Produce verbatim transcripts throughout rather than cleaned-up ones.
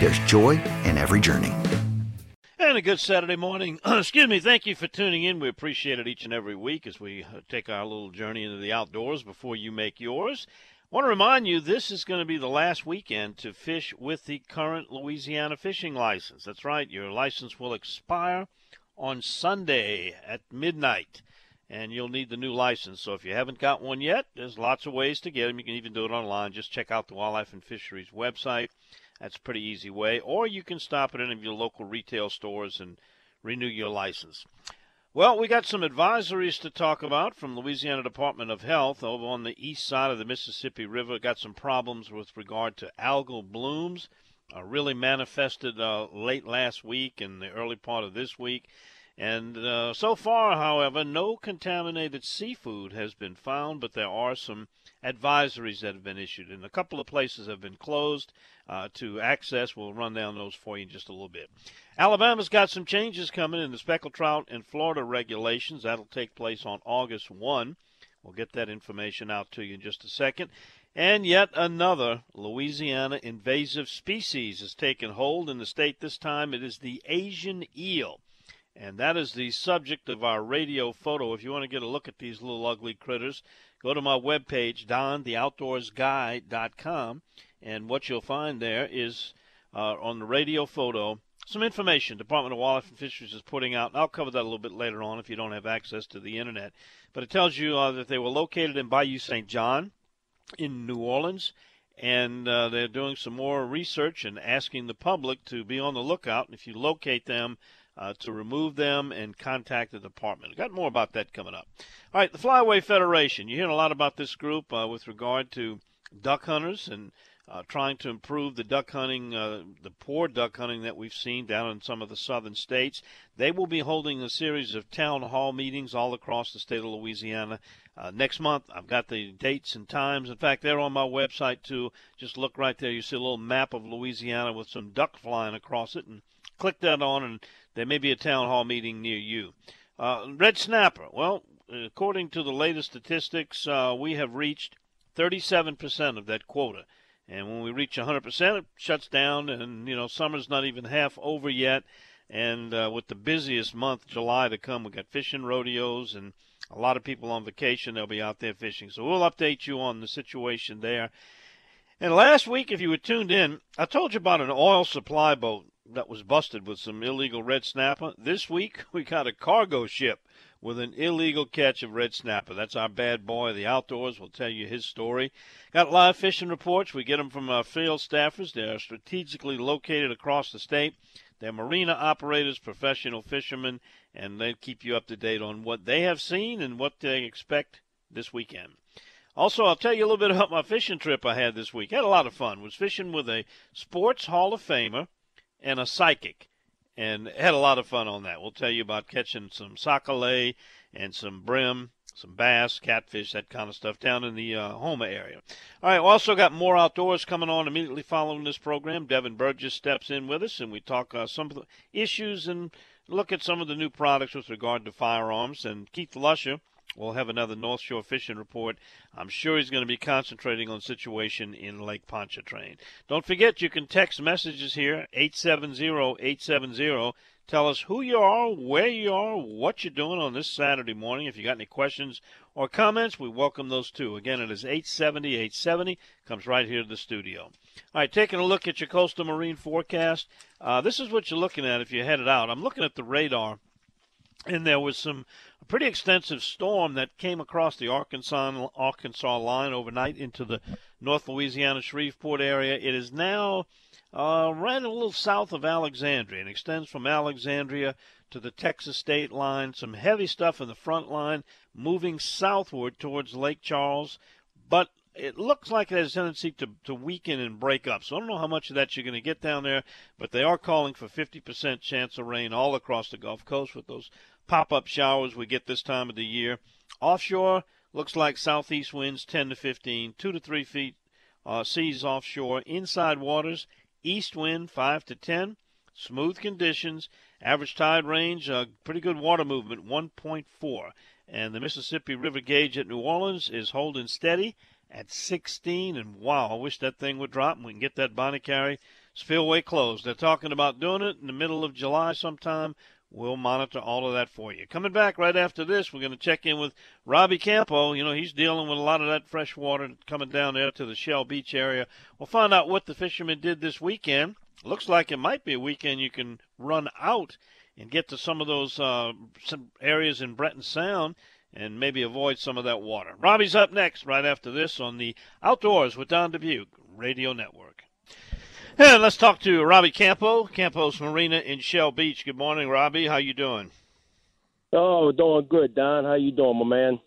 There's joy in every journey. And a good Saturday morning. Excuse me. Thank you for tuning in. We appreciate it each and every week as we take our little journey into the outdoors before you make yours. I want to remind you this is going to be the last weekend to fish with the current Louisiana fishing license. That's right. Your license will expire on Sunday at midnight, and you'll need the new license. So if you haven't got one yet, there's lots of ways to get them. You can even do it online. Just check out the Wildlife and Fisheries website. That's a pretty easy way. Or you can stop at any of your local retail stores and renew your license. Well, we got some advisories to talk about from Louisiana Department of Health over on the east side of the Mississippi River. Got some problems with regard to algal blooms. Uh, really manifested uh, late last week and the early part of this week. And uh, so far, however, no contaminated seafood has been found, but there are some advisories that have been issued. And a couple of places have been closed uh, to access. We'll run down those for you in just a little bit. Alabama's got some changes coming in the speckled trout and Florida regulations. That'll take place on August first. We'll get that information out to you in just a second. And yet another Louisiana invasive species has taken hold in the state. This time it is the Asian eel. And that is the subject of our radio photo. If you want to get a look at these little ugly critters, go to my webpage, don the outdoors guy dot com. And what you'll find there is, uh, on the radio photo, some information Department of Wildlife and Fisheries is putting out. And I'll cover that a little bit later on if you don't have access to the Internet. But it tells you uh, that they were located in Bayou Saint John in New Orleans. And uh, they're doing some more research and asking the public to be on the lookout. And if you locate them, Uh, to remove them and contact the department. We've got more about that coming up. All right, the Flyway Federation. You're hearing a lot about this group uh, with regard to duck hunters and uh, trying to improve the duck hunting, uh, the poor duck hunting that we've seen down in some of the southern states. They will be holding a series of town hall meetings all across the state of Louisiana uh, next month. I've got the dates and times. In fact, they're on my website, too. Just look right there. You see a little map of Louisiana with some duck flying across it, and click that on, and there may be a town hall meeting near you. Uh, red snapper. Well, according to the latest statistics, uh, we have reached thirty-seven percent of that quota. And when we reach one hundred percent, it shuts down. And, you know, summer's not even half over yet. And uh, with the busiest month, July, to come, we've got fishing rodeos and a lot of people on vacation. They'll be out there fishing. So we'll update you on the situation there. And last week, if you were tuned in, I told you about an oil supply boat that was busted with some illegal red snapper. This week, we got a cargo ship with an illegal catch of red snapper. That's our bad boy of the outdoors. We'll tell you his story. Got live fishing reports. We get them from our field staffers. They're strategically located across the state. They're marina operators, professional fishermen, and they keep you up to date on what they have seen and what they expect this weekend. Also, I'll tell you a little bit about my fishing trip I had this week. Had a lot of fun. Was fishing with a sports Hall of Famer and a psychic, and had a lot of fun on that. We'll tell you about catching some sockeye and some brim, some bass, catfish, that kind of stuff down in the uh, Houma area. All right, we also got more outdoors coming on immediately following this program. Devin Burgess steps in with us, and we talk uh, some of the issues and look at some of the new products with regard to firearms. And Keith Lusher We'll have another North Shore fishing report. I'm sure he's going to be concentrating on situation in Lake Pontchartrain. Don't forget, you can text messages here, eight seven zero eight seven zero. Tell us who you are, where you are, what you're doing on this Saturday morning. If you got any questions or comments, we welcome those too. Again, it is eight seventy, eight seventy. Comes right here to the studio. All right, taking a look at your coastal marine forecast. Uh, this is what you're looking at if you're headed out. I'm looking at the radar, and there was some a pretty extensive storm that came across the Arkansas, Arkansas line overnight into the North Louisiana Shreveport area. It is now Uh, right a little south of Alexandria, and extends from Alexandria to the Texas state line. Some heavy stuff in the front line moving southward towards Lake Charles, but it looks like it has a tendency to, to weaken and break up. So I don't know how much of that you're going to get down there, but they are calling for fifty percent chance of rain all across the Gulf Coast with those pop-up showers we get this time of the year. Offshore, looks like southeast winds ten to fifteen, two to three feet uh, seas offshore. Inside waters, east wind five to ten, smooth conditions, average tide range, uh, pretty good water movement, one point four. And the Mississippi River gauge at New Orleans is holding steady at sixteen. And wow, I wish that thing would drop and we can get that Bonnet Carré spillway closed. They're talking about doing it in the middle of July sometime. We'll monitor all of that for you. Coming back right after this, we're going to check in with Robbie Campo. You know, he's dealing with a lot of that fresh water coming down there to the Shell Beach area. We'll find out what the fishermen did this weekend. Looks like it might be a weekend you can run out and get to some of those uh, some areas in Breton Sound and maybe avoid some of that water. Robbie's up next right after this on the Outdoors with Don Dubuque Radio Network. And let's talk to Robbie Campo, Campos Marina in Shell Beach. Good morning, Robbie. How you doing? Oh, doing good, Don. How you doing, my man?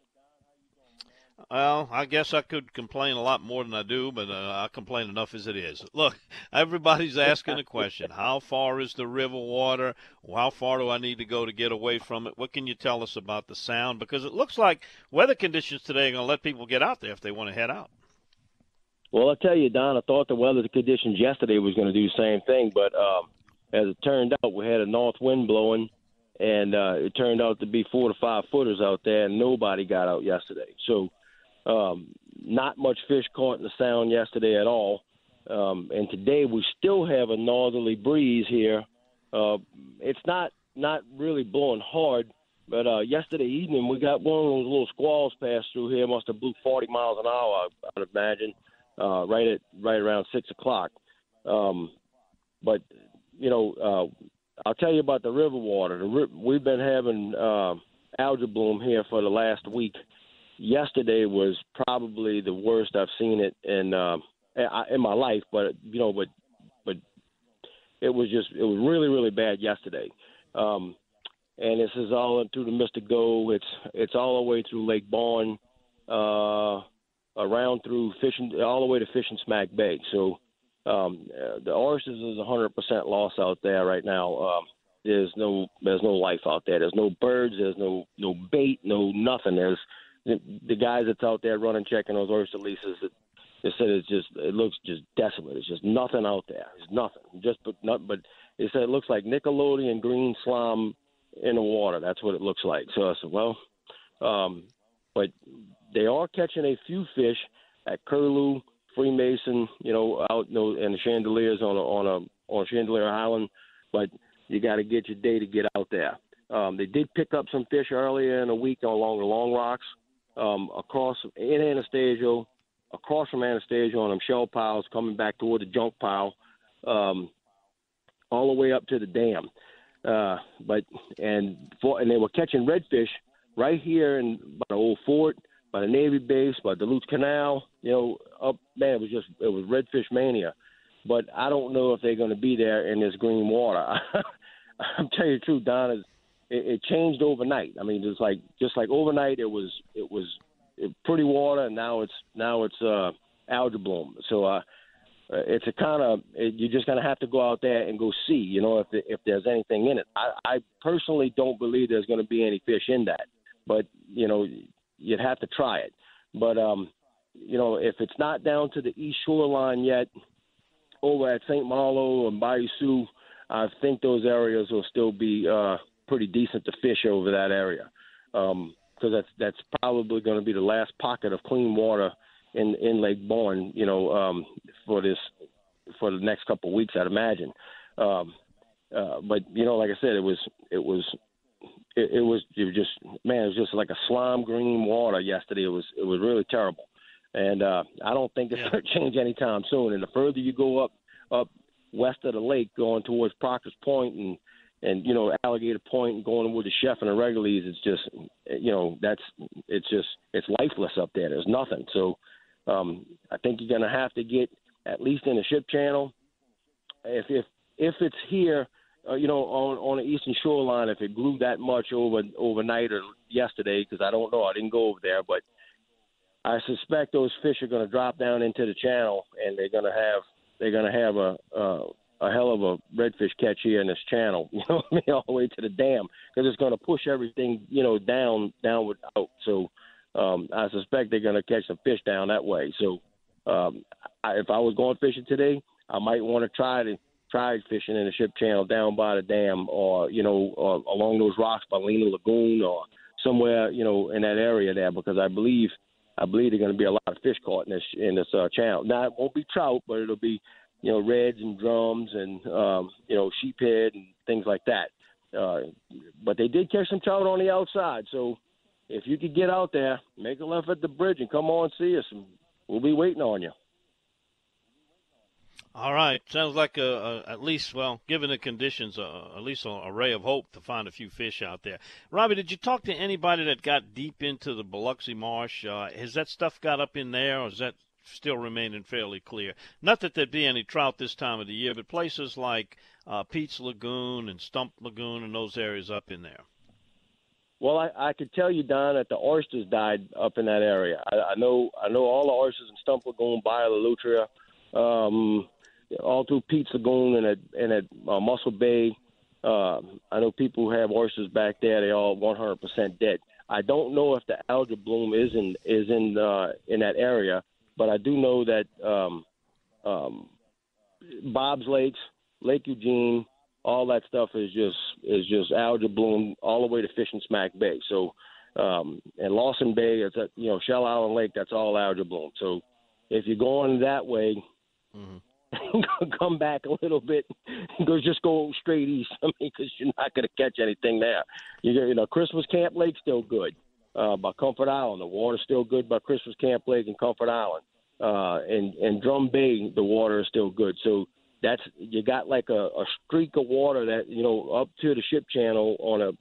Well, I guess I could complain a lot more than I do, but uh, I complain enough as it is. Look, everybody's asking the question, how far is the river water? How far do I need to go to get away from it? What can you tell us about the sound? Because it looks like weather conditions today are going to let people get out there if they want to head out. Well, I'll tell you, Don, I thought the weather conditions yesterday was going to do the same thing, but um, as it turned out, we had a north wind blowing, and uh, it turned out to be four to five footers out there, and nobody got out yesterday. So um, not much fish caught in the sound yesterday at all. Um, and today we still have a northerly breeze here. Uh, it's not, not really blowing hard, but uh, yesterday evening we got one of those little squalls passed through here. Must have blew forty miles an hour, I would imagine. Uh, right at right around six o'clock, um, but you know, uh, I'll tell you about the river water. The ri- we've been having uh, algae bloom here for the last week. Yesterday was probably the worst I've seen it in uh, in my life. But you know, but but it was just it was really really bad yesterday. Um, and this is all through the Mister Go. It's it's all the way through Lake Borgne. Uh, around through fishing, all the way to Fish and Smack Bay. So um, uh, the oysters is one hundred percent loss out there right now. Um, there's no there's no life out there. There's no birds. There's no, no bait, no nothing. There's the, the guys that's out there running, checking those oyster leases, that they said it's just, it looks just desolate. It's just nothing out there. It's nothing. Just but not, but it said it looks like Nickelodeon green slime in the water. That's what it looks like. So I said, well, um, but they are catching a few fish at Curlew, Freemason, you know, out you know, and the Chandeliers on a, on a on Chandelier Island, but you got to get your day to get out there. Um, they did pick up some fish earlier in the week along the Long Rocks, um, across in Anastasia, across from Anastasia on them shell piles, coming back toward the junk pile, um, all the way up to the dam. Uh, but and for, and they were catching redfish right here in by the old fort, by the Navy base, by Duluth Canal, you know, up, man, it was just, it was redfish mania. But I don't know if they're going to be there in this green water. I'm telling you the truth, Don, it, it changed overnight. I mean, it's like, just like overnight, it was, it was pretty water, and now it's, now it's uh, algae bloom. So uh, it's a kind of, it, you're just going to have to go out there and go see, you know, if, if there's anything in it. I, I personally don't believe there's going to be any fish in that, but, you know, you'd have to try it. But, um, you know, if it's not down to the east shoreline yet, over at Saint Malo and Bayou Sioux, I think those areas will still be uh, pretty decent to fish over that area. Um, because that's that's probably going to be the last pocket of clean water in in Lake Borgne, you know, um, for this for the next couple of weeks, I'd imagine. Um, uh, but you know, like I said, it was it was it, it was it was just man, it was just like a slime green water yesterday. It was it was really terrible, and uh, I don't think it's going to change anytime soon. And the further you go up up west of the lake, going towards Proctor's Point and and you know Alligator Point and going with the chef and the regulars, it's just you know that's it's just it's lifeless up there. There's nothing. So um, I think you're going to have to get at least in the ship channel, if if if it's here, uh, you know on on the eastern shoreline, if it grew that much over overnight or yesterday, because I don't know, I didn't go over there, but I suspect those fish are going to drop down into the channel and they're going to have they're going to have a. Uh, a hell of a redfish catch here in this channel, you know what I mean, all the way to the dam, because it's going to push everything, you know, down, downward out. So um, I suspect they're going to catch some fish down that way. So um, I, if I was going fishing today, I might want to try to try fishing in the ship channel down by the dam or, you know, or along those rocks by Lena Lagoon or somewhere, you know, in that area there, because I believe, I believe there's going to be a lot of fish caught in this, in this uh, channel. Now, it won't be trout, but it'll be, you know, reds and drums and, um, you know, sheephead and things like that. Uh, but they did catch some trout on the outside. So if you could get out there, make a left at the bridge and come on see us. We'll be waiting on you. All right. Sounds like a, a, at least, well, given the conditions, a, at least a, a ray of hope to find a few fish out there. Robbie, did you talk to anybody that got deep into the Biloxi Marsh? Uh, has that stuff got up in there, or is that still remaining fairly clear? Not that there'd be any trout this time of the year, but places like uh, Pete's Lagoon and Stump Lagoon and those areas up in there. Well, I, I could tell you, Don, that the oysters died up in that area. I, I know I know all the oysters in Stump Lagoon, Bayou Lalutria, um, all through Pete's Lagoon and at, and at uh, Muscle Bay. Uh, I know people who have oysters back there, they're all one hundred percent dead. I don't know if the algae bloom is in, is in, uh, in that area, but I do know that um, um, Bob's Lakes, Lake Eugene, all that stuff is just is just algae bloom all the way to Fish and Smack Bay. So, um, and Lawson Bay, it's a, you know Shell Island Lake, that's all algae bloom. So, if you're going that way, mm-hmm. come back a little bit, go just go straight east. I mean, because you're not going to catch anything there. You, you know, Christmas Camp Lake's still good. Uh, by Comfort Island, the water's still good by Christmas Camp Lake and Comfort Island, uh, and and Drum Bay, the water is still good. So that's you got like a, a streak of water that you know up to the ship channel on a,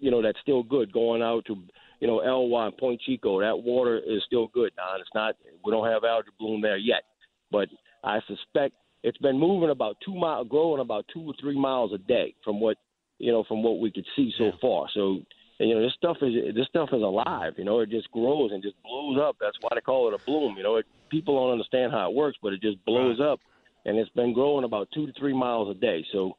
you know that's still good going out to you know L Y and Point Chico. That water is still good. Now it's not we don't have algae bloom there yet, but I suspect it's been moving about two miles, growing about two or three miles a day from what you know from what we could see so far. So. And, you know, this stuff is this stuff is alive. You know, it just grows and just blows up. That's why they call it a bloom. You know, it, people don't understand how it works, but it just blows up. And it's been growing about two to three miles a day. So,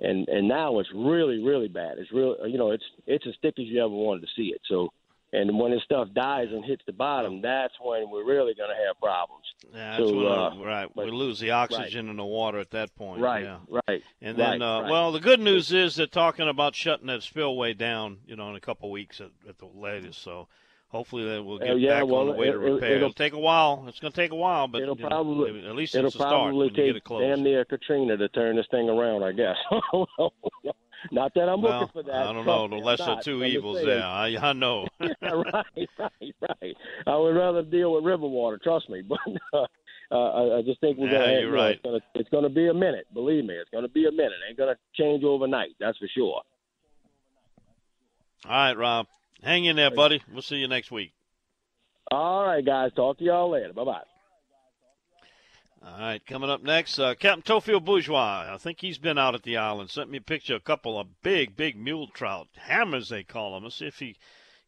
and and now it's really, really bad. It's real. You know, it's it's as thick as you ever wanted to see it. So, and when this stuff dies and hits the bottom, that's when we're really going to have problems. Yeah, that's so, what uh, right. But, we lose the oxygen right. in the water at that point. Right, yeah. right. And then, right, uh, right. well, the good news is they're talking about shutting that spillway down, you know, in a couple of weeks at, at the latest. So hopefully that will get uh, yeah, back well, on the way it, to repair. It, it'll, it'll take a while. It's going to take a while, but it'll probably, know, at least it's it'll a start probably when you get it close. Damn near Katrina to turn this thing around, I guess. Not that I'm well, looking for that. I don't know. The lesser not, two evils there. I, I know. yeah, right, right, right. I would rather deal with river water, trust me. But uh, uh, I just think we're yeah, going right. to – it's going to be a minute. Believe me, it's going to be a minute. It ain't going to change overnight, that's for sure. All right, Rob. Hang in there, buddy. We'll see you next week. All right, guys. Talk to you all later. Bye-bye. All right, coming up next, uh, Captain Tofield Bourgeois. I think he's been out at the island. Sent me a picture of a couple of big, big mule trout. Hammers, they call them. Let's see if he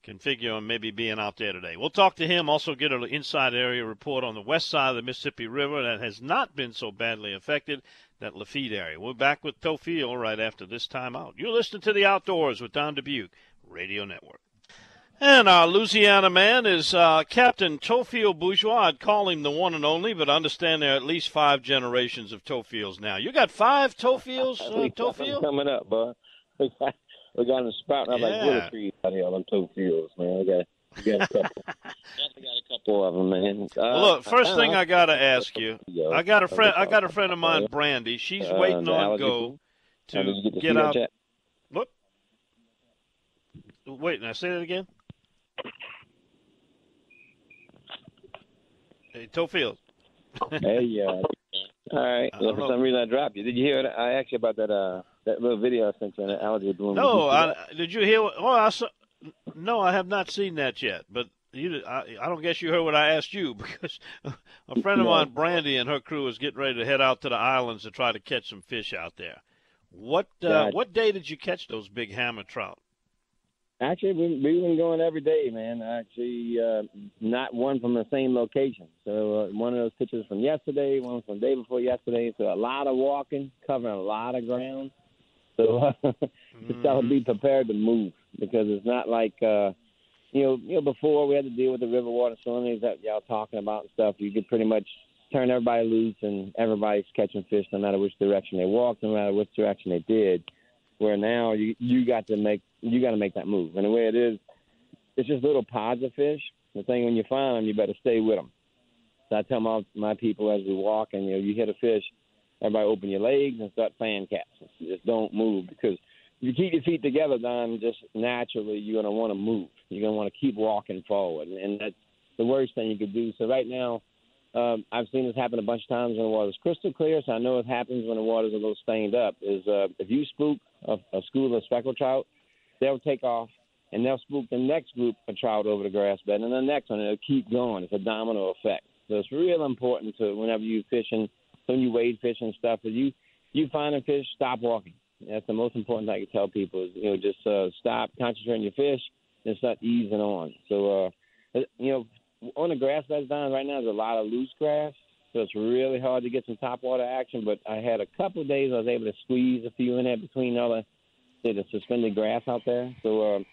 can figure on maybe being out there today. We'll talk to him. Also get an inside area report on the west side of the Mississippi River that has not been so badly affected, that Lafitte area. We're back with Tofield right after this time out. You're listening to The Outdoors with Don Dubuque, Radio Network. And our Louisiana man is uh, Captain Tofield Bourgeois. I'd call him the one and only, but I understand there are at least five generations of Tofields now. You got five Tofields, uh, Tofield? Coming up, bud. we got, we got in the spot, and I'm yeah. like, what are trees out here on Tofields, man? I got I got a couple. I got a couple of them, man. Uh, well, look, first I thing know. I gotta ask you, I got a friend, I got a friend of mine, Brandy. She's uh, waiting on Go to get, to get out. Chat? Look, wait, now say that again. Hey, Tofield. Hey, yeah. Uh, all right. Well, for know. some reason I dropped you. Did you hear? What I asked you about that uh that little video I sent you on the algae bloom. No, did you, I, did you hear? What, oh, I saw. No, I have not seen that yet. But you, I, I don't guess you heard what I asked you, because a friend of no. mine, Brandy, and her crew is getting ready to head out to the islands to try to catch some fish out there. What uh, yeah. what day did you catch those big hammer trout? Actually, we, we've been going every day, man. Actually, uh, not one from the same location. So uh, one of those pictures from yesterday, one from the day before yesterday. So a lot of walking, covering a lot of ground. So uh, mm. just gotta be prepared to move, because it's not like uh, you know. You know, before we had to deal with the river water salinity that y'all talking about and stuff. You could pretty much turn everybody loose, and everybody's catching fish, no matter which direction they walked, no matter which direction they did. Where now you you got to make you got to make that move, and the way it is, it's just little pods of fish. The thing, when you find them, you better stay with them. So I tell my my people as we walk, and you know, you hit a fish, everybody open your legs and start fan catching. Just don't move, because if you keep your feet together, Don, just naturally you're gonna want to move. You're gonna want to keep walking forward, and that's the worst thing you could do. So right now, um, I've seen this happen a bunch of times when the water's crystal clear. So I know it happens when the water's a little stained up. Is uh, if you spook a, a school of speckled trout, they'll take off, and they'll spook the next group of trout over the grass bed, and the next one, it'll keep going. It's a domino effect. So it's real important to, whenever you're fishing, when you wade fish and stuff, if you, you find a fish, stop walking. That's the most important thing I can tell people is, you know, just uh, stop, concentrate on your fish, and start easing on. So, uh, you know, on the grass beds down right now, there's a lot of loose grass, so it's really hard to get some topwater action, but I had a couple of days I was able to squeeze a few in there between all the the suspended grass out there. So um,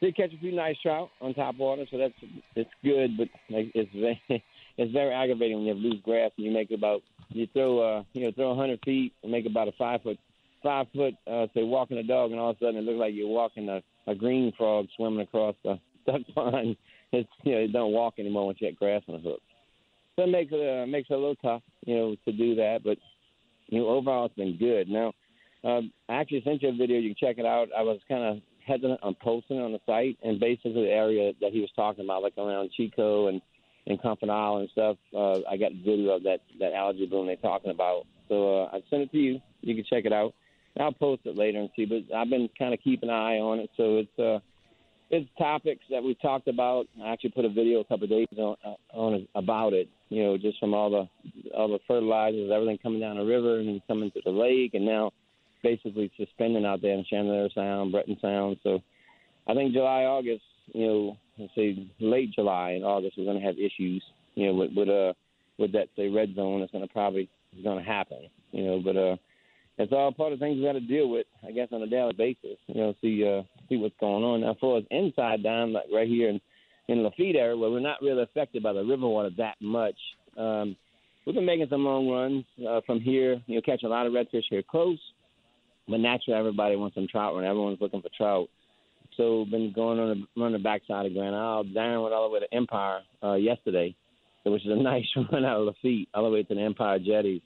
did catch a few nice trout on top water, so that's it's good, but it's very, it's very aggravating when you have loose grass and you make about you throw uh, you know throw one hundred feet and make about a five foot five foot uh, say walking a dog, and all of a sudden it looks like you're walking a, a green frog swimming across the duck pond. It's you know it don't walk anymore once you have grass on the hook. So it makes it uh, makes it a little tough you know to do that, but you know overall it's been good. Now. Um, I actually sent you a video. You can check it out. I was kind of hesitant on posting on the site, and basically the area that he was talking about, like around Chico and, and Comfort Island and stuff, uh, I got a video of that, that algae bloom they're talking about. So uh, I sent it to you. You can check it out. And I'll post it later and see, but I've been kind of keeping an eye on it. So it's uh, it's topics that we talked about. I actually put a video a couple of days on, on about it, you know, just from all the, all the fertilizers, everything coming down the river and coming to the lake, and now basically suspending out there in Chandelier Sound, Breton Sound. So I think July, August, you know, let's say late July and August, we're going to have issues, you know, with with, uh, with that, say, red zone that's going to probably is going to happen, you know. But uh, it's all part of things we got to deal with, I guess, on a daily basis, you know, see uh, see what's going on. Now, as far as inside down, like right here in, in Lafitte area, where we're not really affected by the river water that much, um, we've been making some long runs uh, from here, you know, catching a lot of redfish here close. But naturally, everybody wants some trout, and everyone's looking for trout. So been going on the, on the backside of Grand Isle. Darren went all the way to Empire uh, yesterday, which is a nice run out of Lafitte, all the way to the Empire jetties.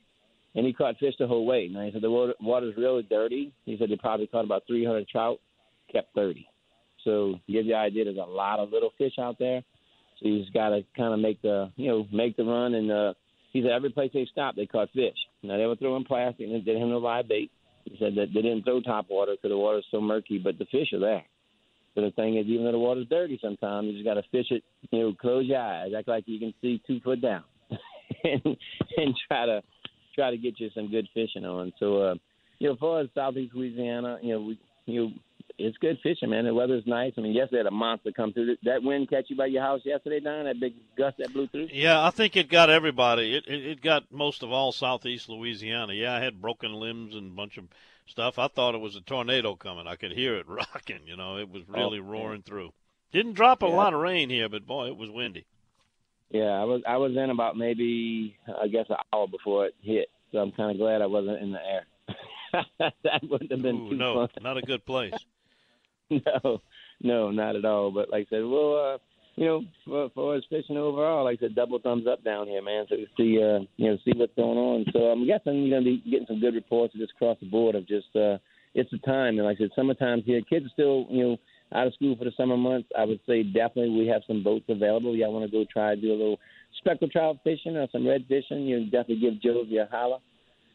And he caught fish the whole way. Now, he said the water, water's really dirty. He said they probably caught about three hundred trout, kept thirty. So give you an idea, there's a lot of little fish out there. So you just got to kind of make the, you know, make the run. And uh, he said every place they stopped, they caught fish. Now, they were throwing plastic, and they didn't have no live bait. He said that they didn't throw top water because the water's so murky, but the fish are there. So the thing is, even though the water's dirty sometimes, you just got to fish it, you know, close your eyes, act like you can see two foot down, and, and try to try to get you some good fishing on. So, uh, you know, as far as southeast Louisiana, you know, we, you know, it's good fishing, man. The weather's nice. I mean, yesterday had a monster come through. That wind catch you by your house yesterday, Don, that big gust that blew through? Yeah, I think it got everybody. It, it it got most of all southeast Louisiana. Yeah, I had broken limbs and a bunch of stuff. I thought it was a tornado coming. I could hear it rocking, you know. It was really oh, roaring man. through. Didn't drop a yeah. lot of rain here, but, boy, it was windy. Yeah, I was I was in about maybe, I guess, an hour before it hit. So I'm kind of glad I wasn't in the air. that wouldn't have been Ooh, too no, fun. Not a good place. no, no, not at all. But like I said, well, uh, you know, for, for us fishing overall, like I said, double thumbs up down here, man. So we see, uh, you know, see what's going on. So I'm guessing you're going to be getting some good reports just across the board of just uh, it's the time. And like I said, summertime here, kids are still, you know, out of school for the summer months. I would say definitely we have some boats available. Y'all want to go try to do a little speckled trout fishing or some red fishing, you definitely give Josie a holler.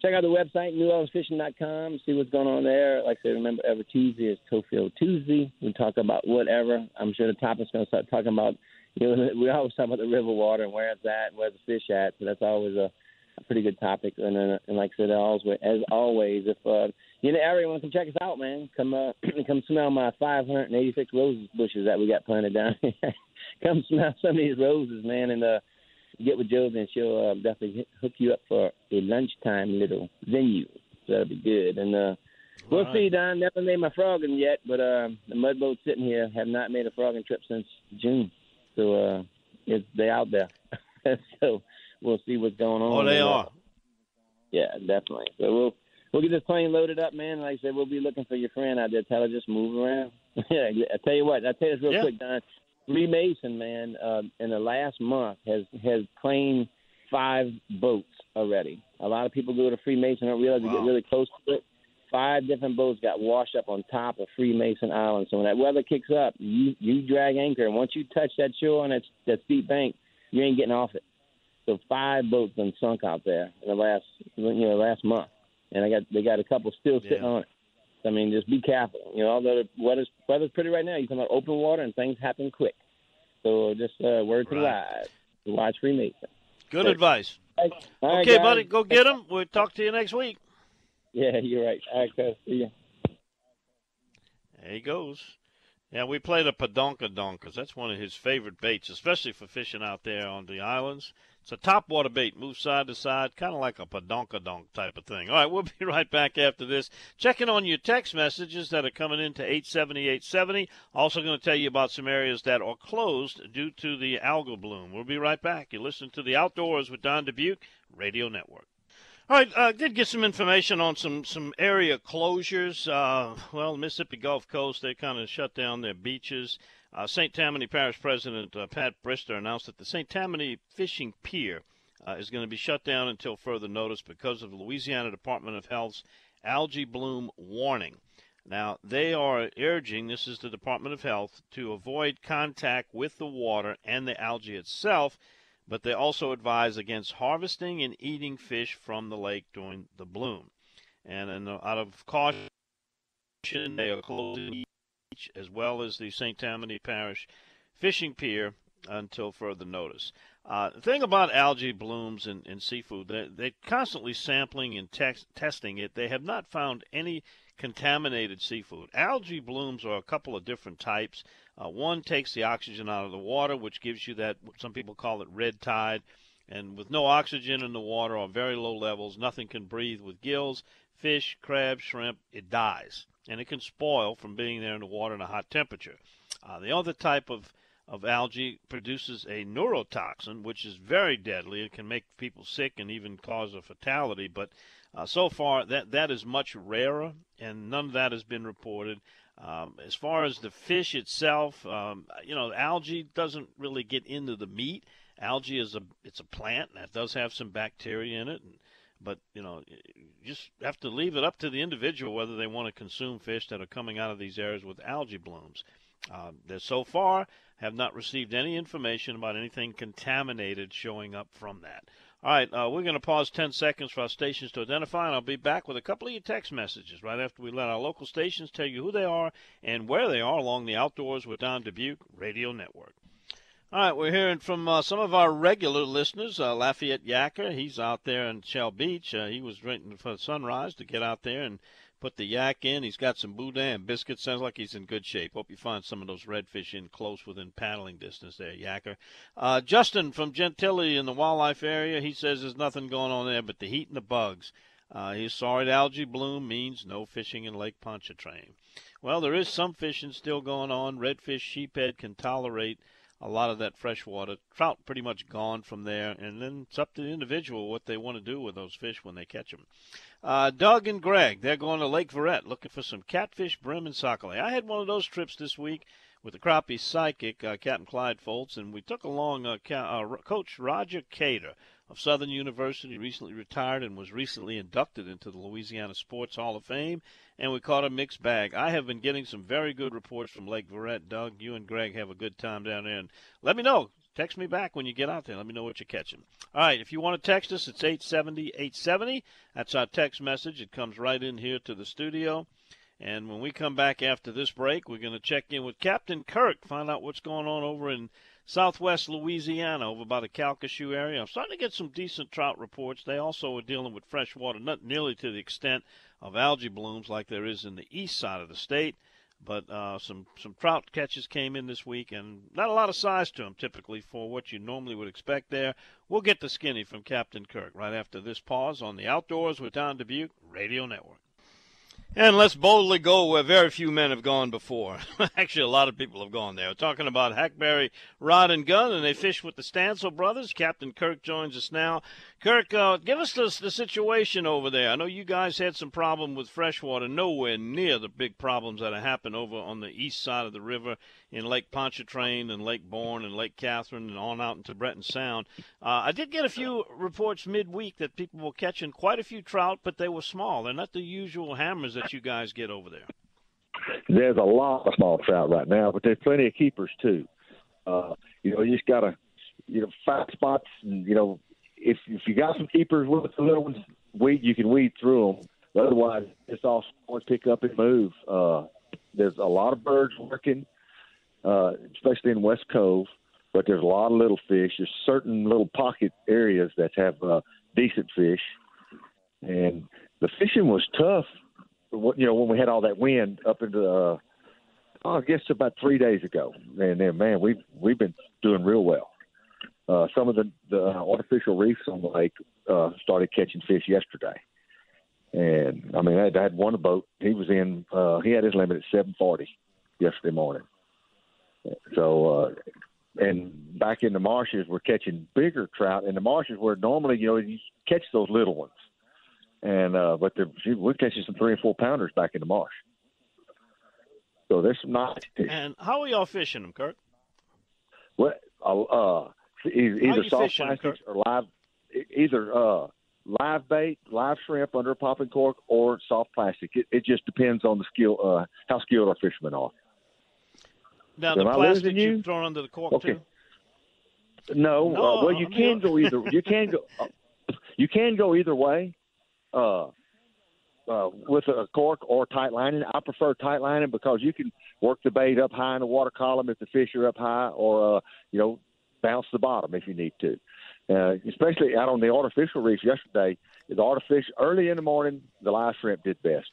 Check out the website, new orleans fishing dot com, see what's going on there. Like I said, remember, every Tuesday is Tofield Tuesday. We talk about whatever. I'm sure the topic's going to start talking about, you know, we always talk about the river water and where it's at, where the fish at. So that's always a, a pretty good topic. And, uh, and like I said, always, as always, if uh, you're in the area, want to come check us out, man, come uh, come smell my five hundred eighty-six roses bushes that we got planted down here. Come smell some of these roses, man, and uh, get with Josie, and she'll uh, definitely hit, hook you up for a lunchtime little venue. So that'll be good. And uh, we'll right. see, Don. Never made my frogging yet, but uh, the mud boats sitting here have not made a frogging trip since June. So uh, it's, they're out there. So we'll see what's going on. Oh, they are. Yeah, definitely. So we'll we'll get this plane loaded up, man. Like I said, we'll be looking for your friend out there. Tell her just move around. Yeah, I tell you what. I tell you this real yeah. quick, Don. Freemason, man, uh, in the last month has, has claimed five boats already. A lot of people go to Freemason and don't realize wow. they get really close to it. Five different boats got washed up on top of Freemason Island. So when that weather kicks up, you, you drag anchor. And once you touch that shore and that, that steep bank, you ain't getting off it. So five boats been sunk out there in the last you know last month. And I got they got a couple still sitting yeah. on it. I mean, just be careful. You know, although the weather's, weather's pretty right now, you're talking about open water and things happen quick. So just uh, word to right. the lies. Watch Freemason. Good so, advice. Right. Okay, right, buddy, go get them. We'll talk to you next week. Yeah, you're right. All right, cuz. See ya. There he goes. Yeah, we played a padonkadon because that's one of his favorite baits, especially for fishing out there on the islands. It's a topwater bait, moves side to side, kind of like a padonkadonk type of thing. All right, we'll be right back after this. Checking on your text messages that are coming in to eight seventy, eight seventy. Also going to tell you about some areas that are closed due to the algal bloom. We'll be right back. You listen to The Outdoors with Don Dubuque, Radio Network. All right, I uh, did get some information on some, some area closures. Uh, well, Mississippi Gulf Coast, they kind of shut down their beaches. Uh, Saint Tammany Parish President uh, Pat Brister announced that the Saint Tammany Fishing Pier uh, is going to be shut down until further notice because of the Louisiana Department of Health's algae bloom warning. Now, they are urging, this is the Department of Health, to avoid contact with the water and the algae itself, but they also advise against harvesting and eating fish from the lake during the bloom. And, and out of caution, they are closing each as well as the Saint Tammany Parish Fishing Pier until further notice. Uh, the thing about algae blooms and, and seafood, they, they're constantly sampling and tex- testing it. They have not found any contaminated seafood. Algae blooms are a couple of different types. Uh, one takes the oxygen out of the water, which gives you that, some people call it red tide. And with no oxygen in the water or very low levels, nothing can breathe with gills, fish, crab, shrimp, it dies. And it can spoil from being there in the water in a hot temperature. Uh, the other type of, of algae produces a neurotoxin, which is very deadly. It can make people sick and even cause a fatality. But uh, so far, that, that is much rarer, and none of that has been reported. Um, as far as the fish itself, um, you know, algae doesn't really get into the meat. Algae is a it's a plant that does have some bacteria in it, and, but you know, you just have to leave it up to the individual whether they want to consume fish that are coming out of these areas with algae blooms. Uh, they so far have not received any information about anything contaminated showing up from that. All right, uh, we're going to pause ten seconds for our stations to identify, and I'll be back with a couple of your text messages right after we let our local stations tell you who they are and where they are along the Outdoors with Don Dubuque Radio Network. All right, we're hearing from uh, some of our regular listeners. Uh, Lafitte Yacker, he's out there in Shell Beach. Uh, he was waiting for sunrise to get out there and put the yak in. He's got some boudin and biscuits. Sounds like he's in good shape. Hope you find some of those redfish in close within paddling distance there, Yacker. Uh, Justin from Gentilly in the wildlife area, he says there's nothing going on there but the heat and the bugs. Uh, he's sorry the algae bloom means no fishing in Lake Pontchartrain. Well, there is some fishing still going on. Redfish, sheephead can tolerate a lot of that fresh water. Trout pretty much gone from there, and then it's up to the individual what they want to do with those fish when they catch them. Uh, Doug and Greg, they're going to Lake Verret looking for some catfish, brim, and sockeye. I had one of those trips this week with the crappie sidekick, uh, Captain Clyde Foltz, and we took along uh, ca- uh, Coach Roger Cater of Southern University, recently retired and was recently inducted into the Louisiana Sports Hall of Fame, and we caught a mixed bag. I have been getting some very good reports from Lake Verret. Doug, you and Greg have a good time down there, and let me know. Text me back when you get out there. Let me know what you're catching. All right, if you want to text us, it's eight seventy, eight seventy. That's our text message. It comes right in here to the studio. And when we come back after this break, we're going to check in with Captain Kirk, find out what's going on over in southwest Louisiana, over by the Calcasieu area. I'm starting to get some decent trout reports. They also are dealing with fresh water, not nearly to the extent of algae blooms like there is in the east side of the state. But uh, some, some trout catches came in this week, and not a lot of size to them typically for what you normally would expect there. We'll get the skinny from Captain Kirk right after this pause on The Outdoors with Don Dubuque Radio Network. And let's boldly go where very few men have gone before. Actually, a lot of people have gone there. We're talking about Hackberry Rod and Gun, and they fish with the Stansel brothers. Captain Kirk joins us now. Kirk, uh, give us the, the situation over there. I know you guys had some problem with freshwater, nowhere near the big problems that have happened over on the east side of the river in Lake Pontchartrain and Lake Borgne and Lake Catherine and on out into Breton Sound. Uh, I did get a few reports midweek that people were catching quite a few trout, but they were small. They're not the usual hammers that you guys get over there. There's a lot of small trout right now, but there's plenty of keepers too. Uh, you know, you just gotta, you know, find spots. And, you know, if if you got some keepers with the little ones, weed you can weed through them. But otherwise, it's all sports pick up and move. Uh, there's a lot of birds working, uh, especially in West Cove. But there's a lot of little fish. There's certain little pocket areas that have uh, decent fish, and the fishing was tough. You know, when we had all that wind up into, uh, oh, I guess about three days ago, and then man, we've we've been doing real well. Uh, some of the, the artificial reefs on the lake uh, started catching fish yesterday, and I mean, I, I had one boat. He was in. Uh, he had his limit at seven forty yesterday morning. So, uh, and back in the marshes, we're catching bigger trout in the marshes where normally, you know, you catch those little ones. And uh, but there, we're catching some three and four pounders back in the marsh. So there's some nice fish. And how are y'all fishing them, Kirk? Well, uh, either soft plastics or live, either uh, live bait, live shrimp under a popping cork, or soft plastic. It, it just depends on the skill, uh, how skilled our fishermen are. Now the plastic you throw under the cork okay. too? No, no uh, well you I mean, can go either. You can go. Uh, you can go either way. Uh, uh, with a cork or tight lining. I prefer tight lining because you can work the bait up high in the water column if the fish are up high, or, uh, you know, bounce the bottom if you need to. Uh, especially out on the artificial reef yesterday, the artificial, early in the morning, the live shrimp did best.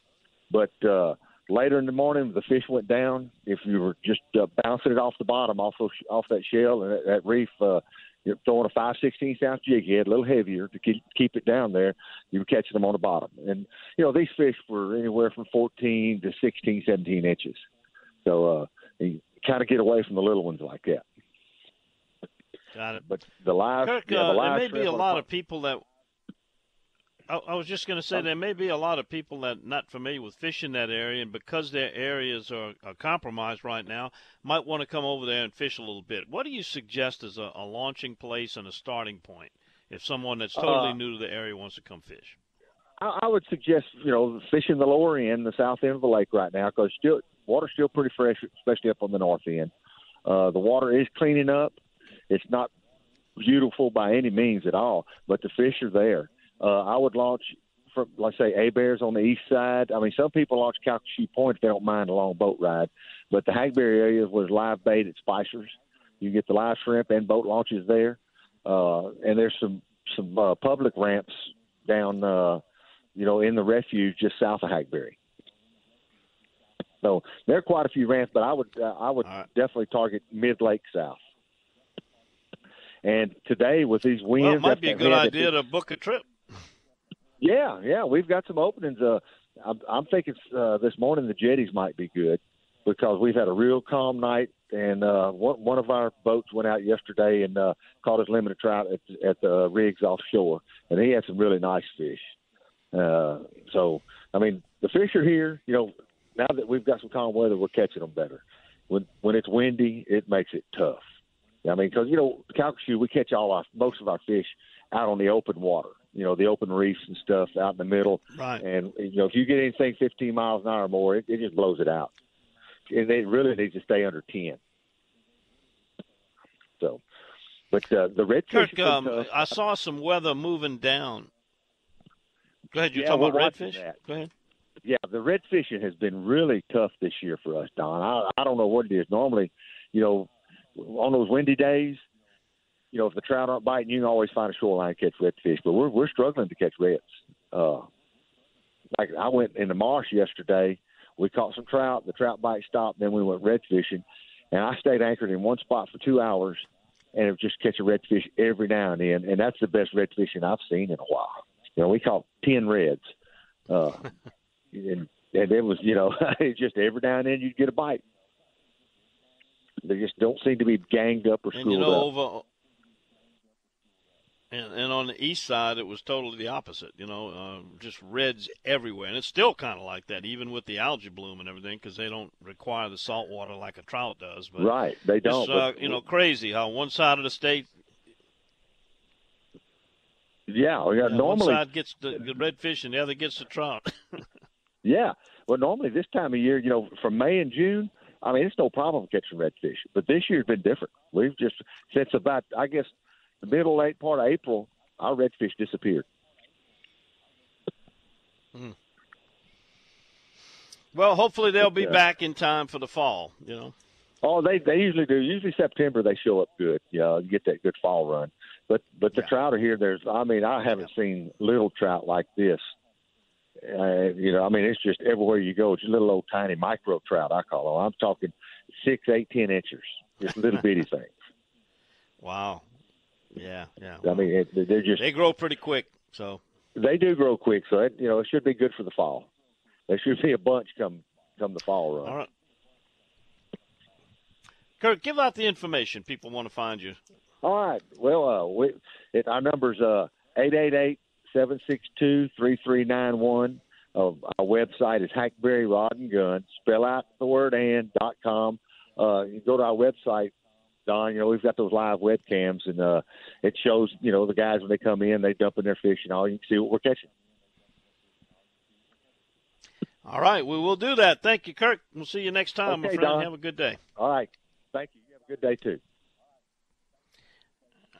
But uh, later in the morning, the fish went down. If you were just uh, bouncing it off the bottom, off, those, off that shell and that, that reef, uh, you're throwing a five sixteenths ounce jig head, a little heavier to keep, keep it down there. You were catching them on the bottom. And, you know, these fish were anywhere from fourteen to sixteen, seventeen inches. So uh, you kind of get away from the little ones like that. Got it. But the live, Kirk, yeah, the live uh, there may be a lot of people that – I was just going to say um, there may be a lot of people that are not familiar with fishing that area, and because their areas are, are compromised right now, might want to come over there and fish a little bit. What do you suggest as a, a launching place and a starting point if someone that's totally uh, new to the area wants to come fish? I, I would suggest, you know, fishing the lower end, the south end of the lake right now, because still water's still pretty fresh, especially up on the north end. Uh, the water is cleaning up. It's not beautiful by any means at all, but the fish are there. Uh, I would launch from, let's say, Abears on the east side. I mean, some people launch Calcasieu Point if they don't mind a long boat ride, but the Hackberry area was live bait at Spicer's. You get the live shrimp and boat launches there. Uh, and there's some, some uh, public ramps down, uh, you know, in the refuge just south of Hackberry. So there are quite a few ramps, but I would, uh, I would right. definitely target mid-lake south. And today with these winds, well, it might be a good idea to book a trip. Yeah, yeah, we've got some openings. Uh, I'm, I'm thinking uh, this morning the jetties might be good because we've had a real calm night. And uh, one, one of our boats went out yesterday and uh, caught his limit of trout at, at the rigs offshore, and he had some really nice fish. Uh, so, I mean, the fish are here. You know, now that we've got some calm weather, we're catching them better. When when it's windy, it makes it tough. I mean, because, you know, Calcasieu, we catch all our most of our fish out on the open water, you know, the open reefs and stuff out in the middle. Right. And, you know, if you get anything fifteen miles an hour or more, it, it just blows it out. And it really needs to stay under ten. So, but uh, the redfish. Kirk, um, I saw some weather moving down. Go ahead. You're yeah, talking about redfish? That. Go ahead. Yeah, the redfishing has been really tough this year for us, Don. I, I don't know what it is. Normally, you know, on those windy days, you know, if the trout aren't biting, you can always find a shoreline to catch redfish. But we're we're struggling to catch reds. Uh, like I went in the marsh yesterday. We caught some trout. The trout bite stopped. Then we went redfishing, and I stayed anchored in one spot for two hours, and it would just catch a redfish every now and then. And that's the best redfishing I've seen in a while. You know, we caught ten reds. Uh, And, and it was, you know, it's just every now and then you'd get a bite. They just don't seem to be ganged up or schooled and you know, up. Over, and, and on the east side, it was totally the opposite, you know, uh, just reds everywhere. And it's still kind of like that, even with the algae bloom and everything, because they don't require the salt water like a trout does. But right, they don't. It's, uh, but, you know, crazy how one side of the state – Yeah, yeah, yeah, normally. One side gets the, the redfish and the other gets the trout. Yeah. Well, normally this time of year, you know, from May and June, I mean, it's no problem catching redfish. But this year's been different. We've just, since about, I guess, the middle, late part of April, our redfish disappeared. Hmm. Well, hopefully they'll be yeah. back in time for the fall, you know. Oh, they they usually do. Usually September they show up good. You know, you get that good fall run. But but the yeah. trout are here. There's, I mean, I haven't yeah. seen little trout like this. Uh, you know, I mean, it's just everywhere you go. It's little old tiny micro trout, I call them. I'm talking six, eight, ten inchers. Just little bitty things. Wow. Yeah, yeah. I mean, it, they're just. They grow pretty quick, so. They do grow quick, so, it, you know, it should be good for the fall. There should be a bunch come, come the fall run. All right. Kirk, give out the information. People want to find you. All right. Well, uh, we, it, our number's uh, eight eight eight, seven six two, three three nine one. Uh, our website is Hackberry Rod and Gun. Spell out the word and dot com. Uh, you go to our website, Don. You know, we've got those live webcams, and uh, it shows, you know, the guys when they come in, they dump in their fish and all. You can see what we're catching. All right. We will do that. Thank you, Kirk. We'll see you next time, okay, my friend. Don. Have a good day. All right. Thank you. You have a good day, too.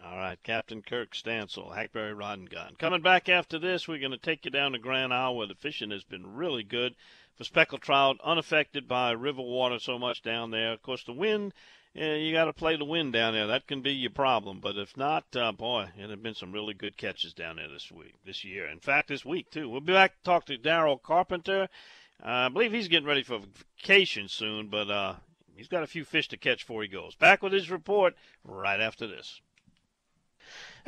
All right, Captain Kirk Stansel, Hackberry Rod and Gun. Coming back after this, we're going to take you down to Grand Isle where the fishing has been really good for speckled trout, unaffected by river water so much down there. Of course, the wind, yeah, you got to play the wind down there. That can be your problem. But if not, uh, boy, it have been some really good catches down there this week, this year. In fact, this week, too. We'll be back to talk to Daryl Carpenter. Uh, I believe he's getting ready for vacation soon, but uh, he's got a few fish to catch before he goes. Back with his report right after this.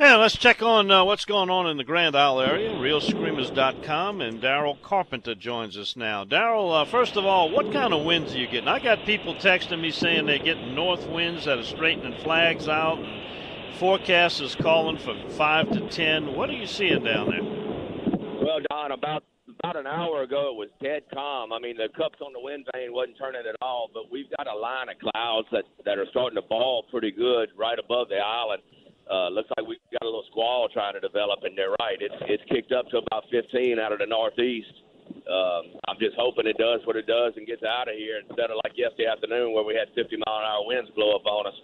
Yeah, let's check on uh, what's going on in the Grand Isle area. real screamers dot com, and Daryl Carpenter joins us now. Daryl, uh, first of all, what kind of winds are you getting? I got people texting me saying they're getting north winds that are straightening flags out. And forecast is calling for five to ten. What are you seeing down there? Well, Don, about about an hour ago it was dead calm. I mean, the cups on the wind vane wasn't turning at all, but we've got a line of clouds that, that are starting to ball pretty good right above the island. Uh, looks like we've got a little squall trying to develop, and they're right. It's it's kicked up to about fifteen out of the northeast. Um, I'm just hoping it does what it does and gets out of here instead of like yesterday afternoon where we had fifty mile an hour winds blow up on us.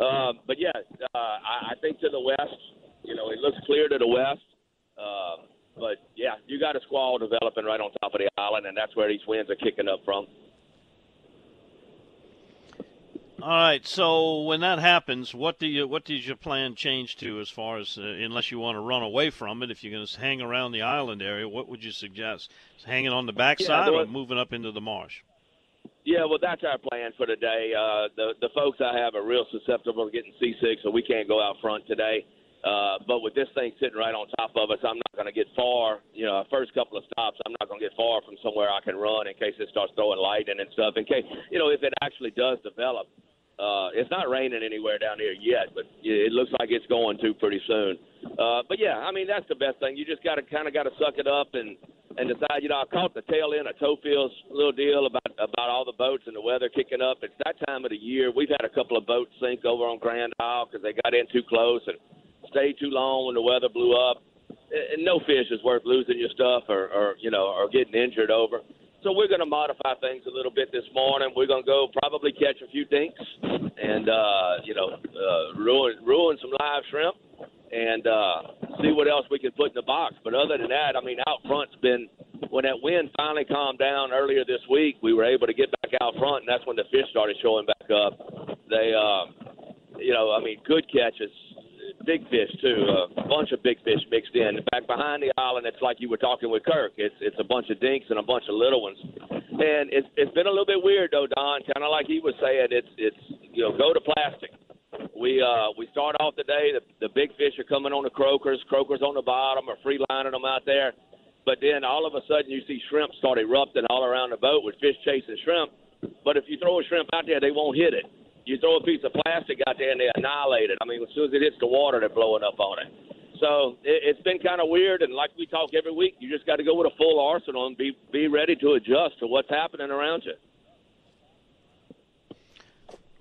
Um, but yeah, uh, I, I think to the west, you know, it looks clear to the west. Uh, but yeah, you got a squall developing right on top of the island, and that's where these winds are kicking up from. All right. So when that happens, what do you what does your plan change to as far as uh, unless you want to run away from it? If you're going to hang around the island area, what would you suggest? Hanging on the backside yeah, or moving up into the marsh? Yeah, well, that's our plan for today. Uh, the the folks I have are real susceptible to getting seasick, so we can't go out front today. Uh, but with this thing sitting right on top of us, I'm not going to get far. You know, first couple of stops, I'm not going to get far from somewhere I can run in case it starts throwing lightning and stuff. In case, you know, if it actually does develop. Uh, it's not raining anywhere down here yet, but it looks like it's going to pretty soon. Uh, but, yeah, I mean, that's the best thing. You just got to kind of got to suck it up and, and decide, you know, I caught the tail end of Tofield's little deal about, about all the boats and the weather kicking up. It's that time of the year. We've had a couple of boats sink over on Grand Isle because they got in too close and stayed too long when the weather blew up. And no fish is worth losing your stuff or, or you know, or getting injured over. So we're going to modify things a little bit this morning. We're going to go probably catch a few dinks and, uh, you know, uh, ruin ruin some live shrimp and uh, see what else we can put in the box. But other than that, I mean, out front's been – when that wind finally calmed down earlier this week, we were able to get back out front, and that's when the fish started showing back up. They, uh, you know, I mean, good catches. Big fish, too, a bunch of big fish mixed in. Back behind the island, it's like you were talking with Kirk. It's it's a bunch of dinks and a bunch of little ones. And it's it's been a little bit weird, though, Don, kind of like he was saying. It's, it's you know, go to plastic. We uh, we start off the day, the, the big fish are coming on the croakers, croakers on the bottom or free-lining them out there. But then all of a sudden you see shrimp start erupting all around the boat with fish chasing shrimp. But if you throw a shrimp out there, they won't hit it. You throw a piece of plastic out there and they annihilate it. I mean, as soon as it hits the water, they're blowing up on it. So it, it's been kind of weird, and like we talk every week, you just got to go with a full arsenal and be, be ready to adjust to what's happening around you.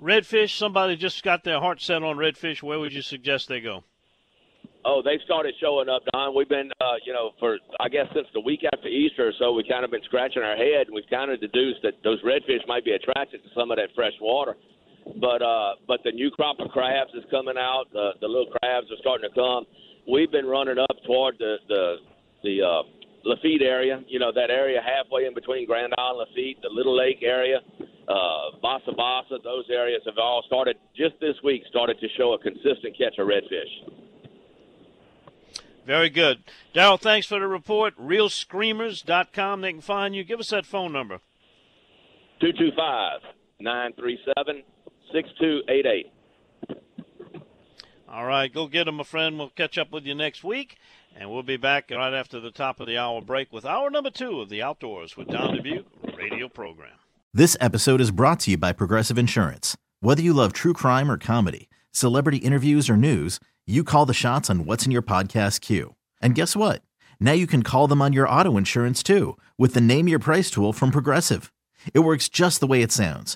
Redfish, somebody just got their heart set on redfish. Where would you suggest they go? Oh, they've started showing up, Don. We've been, uh, you know, for I guess since the week after Easter or so, we've kind of been scratching our head, and we've kind of deduced that those redfish might be attracted to some of that fresh water. But uh, but the new crop of crabs is coming out. Uh, the little crabs are starting to come. We've been running up toward the the, the uh, Lafitte area, you know, that area halfway in between Grand Isle and Lafitte, the Little Lake area, uh, Bassa Bassa, those areas have all started, just this week, started to show a consistent catch of redfish. Very good. Darryl, thanks for the report. real screamers dot com, they can find you. Give us that phone number. two two five, nine three seven six two eight eight. All right, go get them, my friend. We'll catch up with you next week, and we'll be back right after the top of the hour break with hour number two of the Outdoors with Don Dubuque radio program. This episode is brought to you by Progressive Insurance. Whether you love true crime or comedy, celebrity interviews or news, you call the shots on what's in your podcast queue. And guess what? Now you can call them on your auto insurance, too, with the Name Your Price tool from Progressive. It works just the way it sounds.